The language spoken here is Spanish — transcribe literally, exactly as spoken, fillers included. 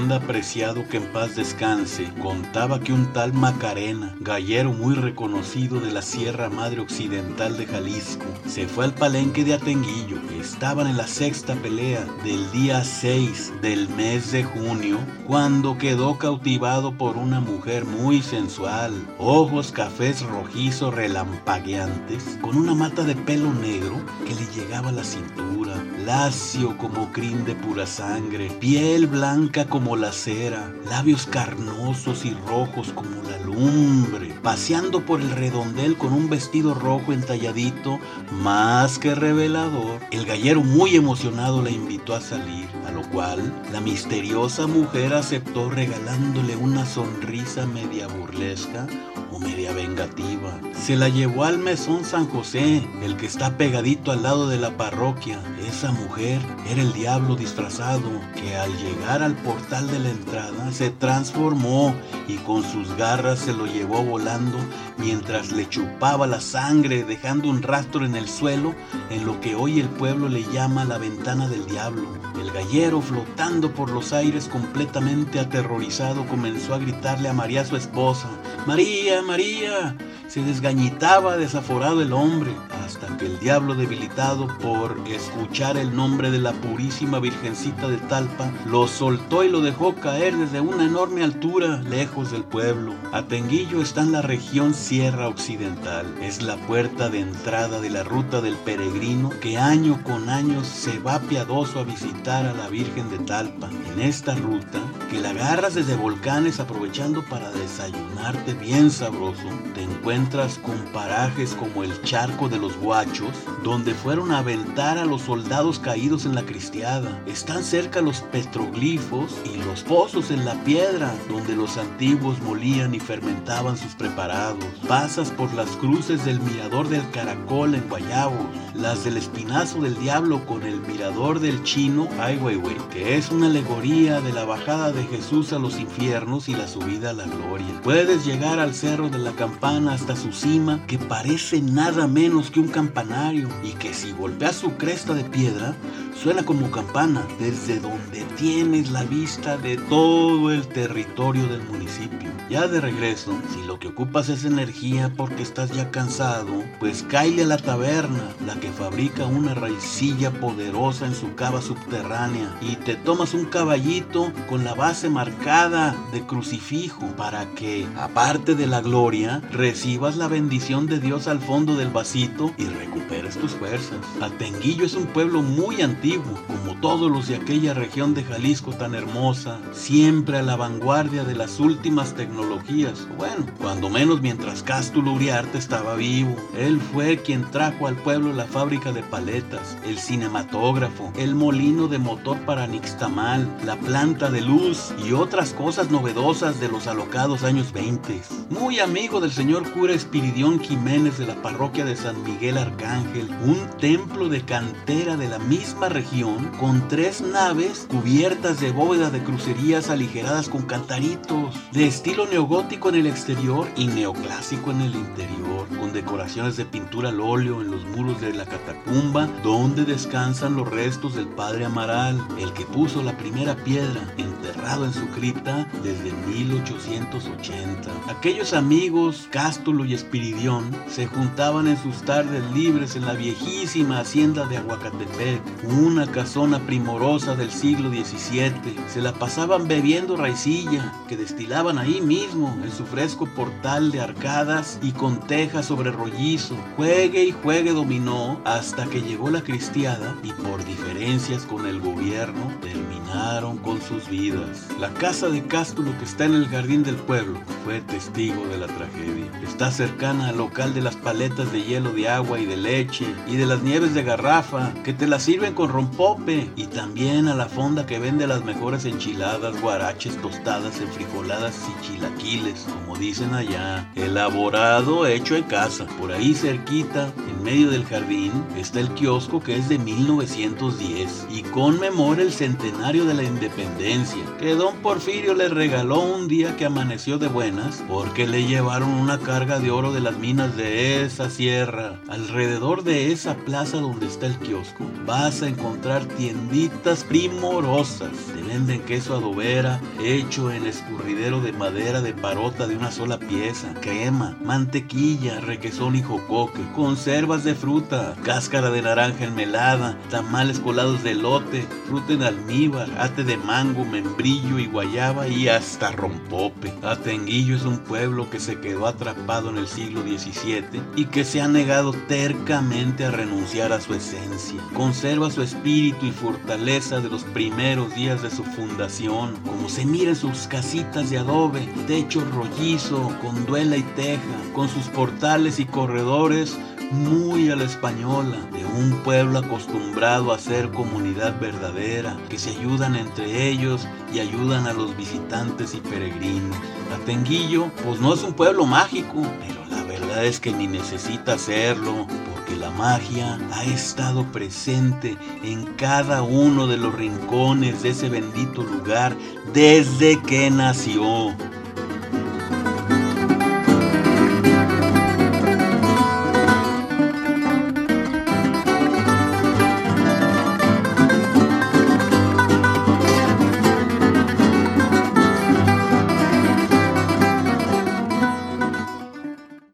Yolanda Preciado, que en paz descanse, contaba que un tal Macarena, gallero muy reconocido de la Sierra Madre Occidental de Jalisco, se fue al palenque de Atenguillo. Estaban en la sexta pelea del día seis del mes de junio, cuando quedó cautivado por una mujer muy sensual, ojos cafés rojizos relampagueantes, con una mata de pelo negro que le llegaba a la cintura, lacio como crin de pura sangre, piel blanca como la cera, labios carnosos y rojos como la lumbre, paseando por el redondel con un vestido rojo entalladito más que revelador. El gallero, muy emocionado, la invitó a salir, a lo cual la misteriosa mujer aceptó, regalándole una sonrisa media burlesca o media vengativa. Se la llevó al mesón San José, el que está pegadito al lado de la parroquia. Esa mujer era el diablo disfrazado, que al llegar al portal de la entrada se transformó y con sus garras se lo llevó volando mientras le chupaba la sangre, dejando un rastro en el suelo, en lo que hoy el pueblo le llama la ventana del diablo. El gallero, flotando por los aires completamente aterrorizado, comenzó a gritarle a María, su esposa. ¡María, María! Se desgañitaba desaforado el hombre, hasta que el diablo, debilitado por escuchar el nombre de la purísima Virgencita de Talpa, lo soltó y lo dejó caer desde una enorme altura, lejos del pueblo. Atenguillo está en la región Sierra Occidental. Es la puerta de entrada de la ruta del peregrino que año con año se va piadoso a visitar a la Virgen de Talpa. En esta ruta, que la agarras desde volcanes aprovechando para desayunarte bien sabroso, te encuentras con parajes como el Charco de los Guachos, donde fueron a aventar a los soldados caídos en la cristiada. Están cerca los petroglifos y los pozos en la piedra, donde los antiguos molían y fermentaban sus preparados. Pasas por las cruces del mirador del Caracol en Guayabos, las del Espinazo del Diablo con el mirador del Chino Ai Weiwei, que es una alegoría de la bajada de De Jesús a los infiernos y la subida a la gloria. Puedes llegar al Cerro de la Campana hasta su cima, que parece nada menos que un campanario, y que si golpeas su cresta de piedra suena como campana, desde donde tienes la vista de todo el territorio del municipio. Ya de regreso, si lo que ocupas es energía porque estás ya cansado, pues cáile a la taberna, la que fabrica una raicilla poderosa en su cava subterránea, y te tomas un caballito con la base marcada de crucifijo, para que, aparte de la gloria, recibas la bendición de Dios al fondo del vasito y recuperes tus fuerzas. Atenguillo es un pueblo muy antiguo, como todos los de aquella región de Jalisco tan hermosa, siempre a la vanguardia de las últimas tecnologías. Bueno, cuando menos mientras Cástulo Uriarte estaba vivo. Él fue quien trajo al pueblo la fábrica de paletas, el cinematógrafo, el molino de motor para nixtamal, la planta de luz y otras cosas novedosas de los alocados años veinte. Muy amigo del señor cura Espiridión Jiménez de la parroquia de San Miguel Arcángel, un templo de cantera de la misma región, con tres naves cubiertas de bóveda de crucerías aligeradas con cantaritos, de estilo neogótico en el exterior y neoclásico en el interior, con decoraciones de pintura al óleo en los muros de la catacumba, donde descansan los restos del padre Amaral, el que puso la primera piedra, enterrado en su cripta desde mil ochocientos ochenta. Aquellos amigos, Cástulo y Espiridión, se juntaban en sus tardes libres en la viejísima hacienda de Aguacatepec, una casona primorosa del siglo diecisiete. Se la pasaban bebiendo raicilla, que destilaban ahí mismo, en su fresco portal de arcadas y con teja sobre rollizo. Juegue y juegue dominó, hasta que llegó la cristiada y, por diferencias con el gobierno, terminaron con sus vidas. La casa de Cástulo, que está en el jardín del pueblo, fue testigo de la tragedia. Está cercana al local de las paletas de hielo de agua y de leche, y de las nieves de garrafa, que te las sirven con rompope, y también a la fonda que vende las mejores enchiladas, guaraches, tostadas, enfrijoladas y chilaquiles, como dicen allá, elaborado hecho en casa. Por ahí cerquita, en medio del jardín, está el kiosco, que es de mil novecientos diez y conmemora el centenario de la independencia, que don Porfirio le regaló un día que amaneció de buenas porque porque le llevaron una carga de oro de las minas de esa sierra. Alrededor de esa plaza donde está el kiosco, vas a encontrar tienditas primorosas. Te venden queso adobera hecho en escurridero de madera de parota de una sola pieza, crema, mantequilla, requesón y jocoque, conservas de fruta, cáscara de naranja enmelada, tamales colados de elote, fruta en almíbar, ate de mango, membrillo y guayaba y hasta rompope. Atenguillo es un pueblo que se quedó atrapado en el siglo diecisiete y que se ha negado tercamente a renunciar a su esencia. Conserva su espíritu y fortaleza de los primeros días de su fundación, como se mira en sus casitas de adobe, techo rollizo con duela y teja, con sus portales y corredores muy a la española, de un pueblo acostumbrado a ser comunidad verdadera, que se ayudan entre ellos y ayudan a los visitantes y peregrinos. Atenguillo, pues no es un pueblo mágico, pero la verdad es que ni necesita serlo, porque la magia ha estado presente en cada uno de los rincones de ese bendito lugar desde que nació.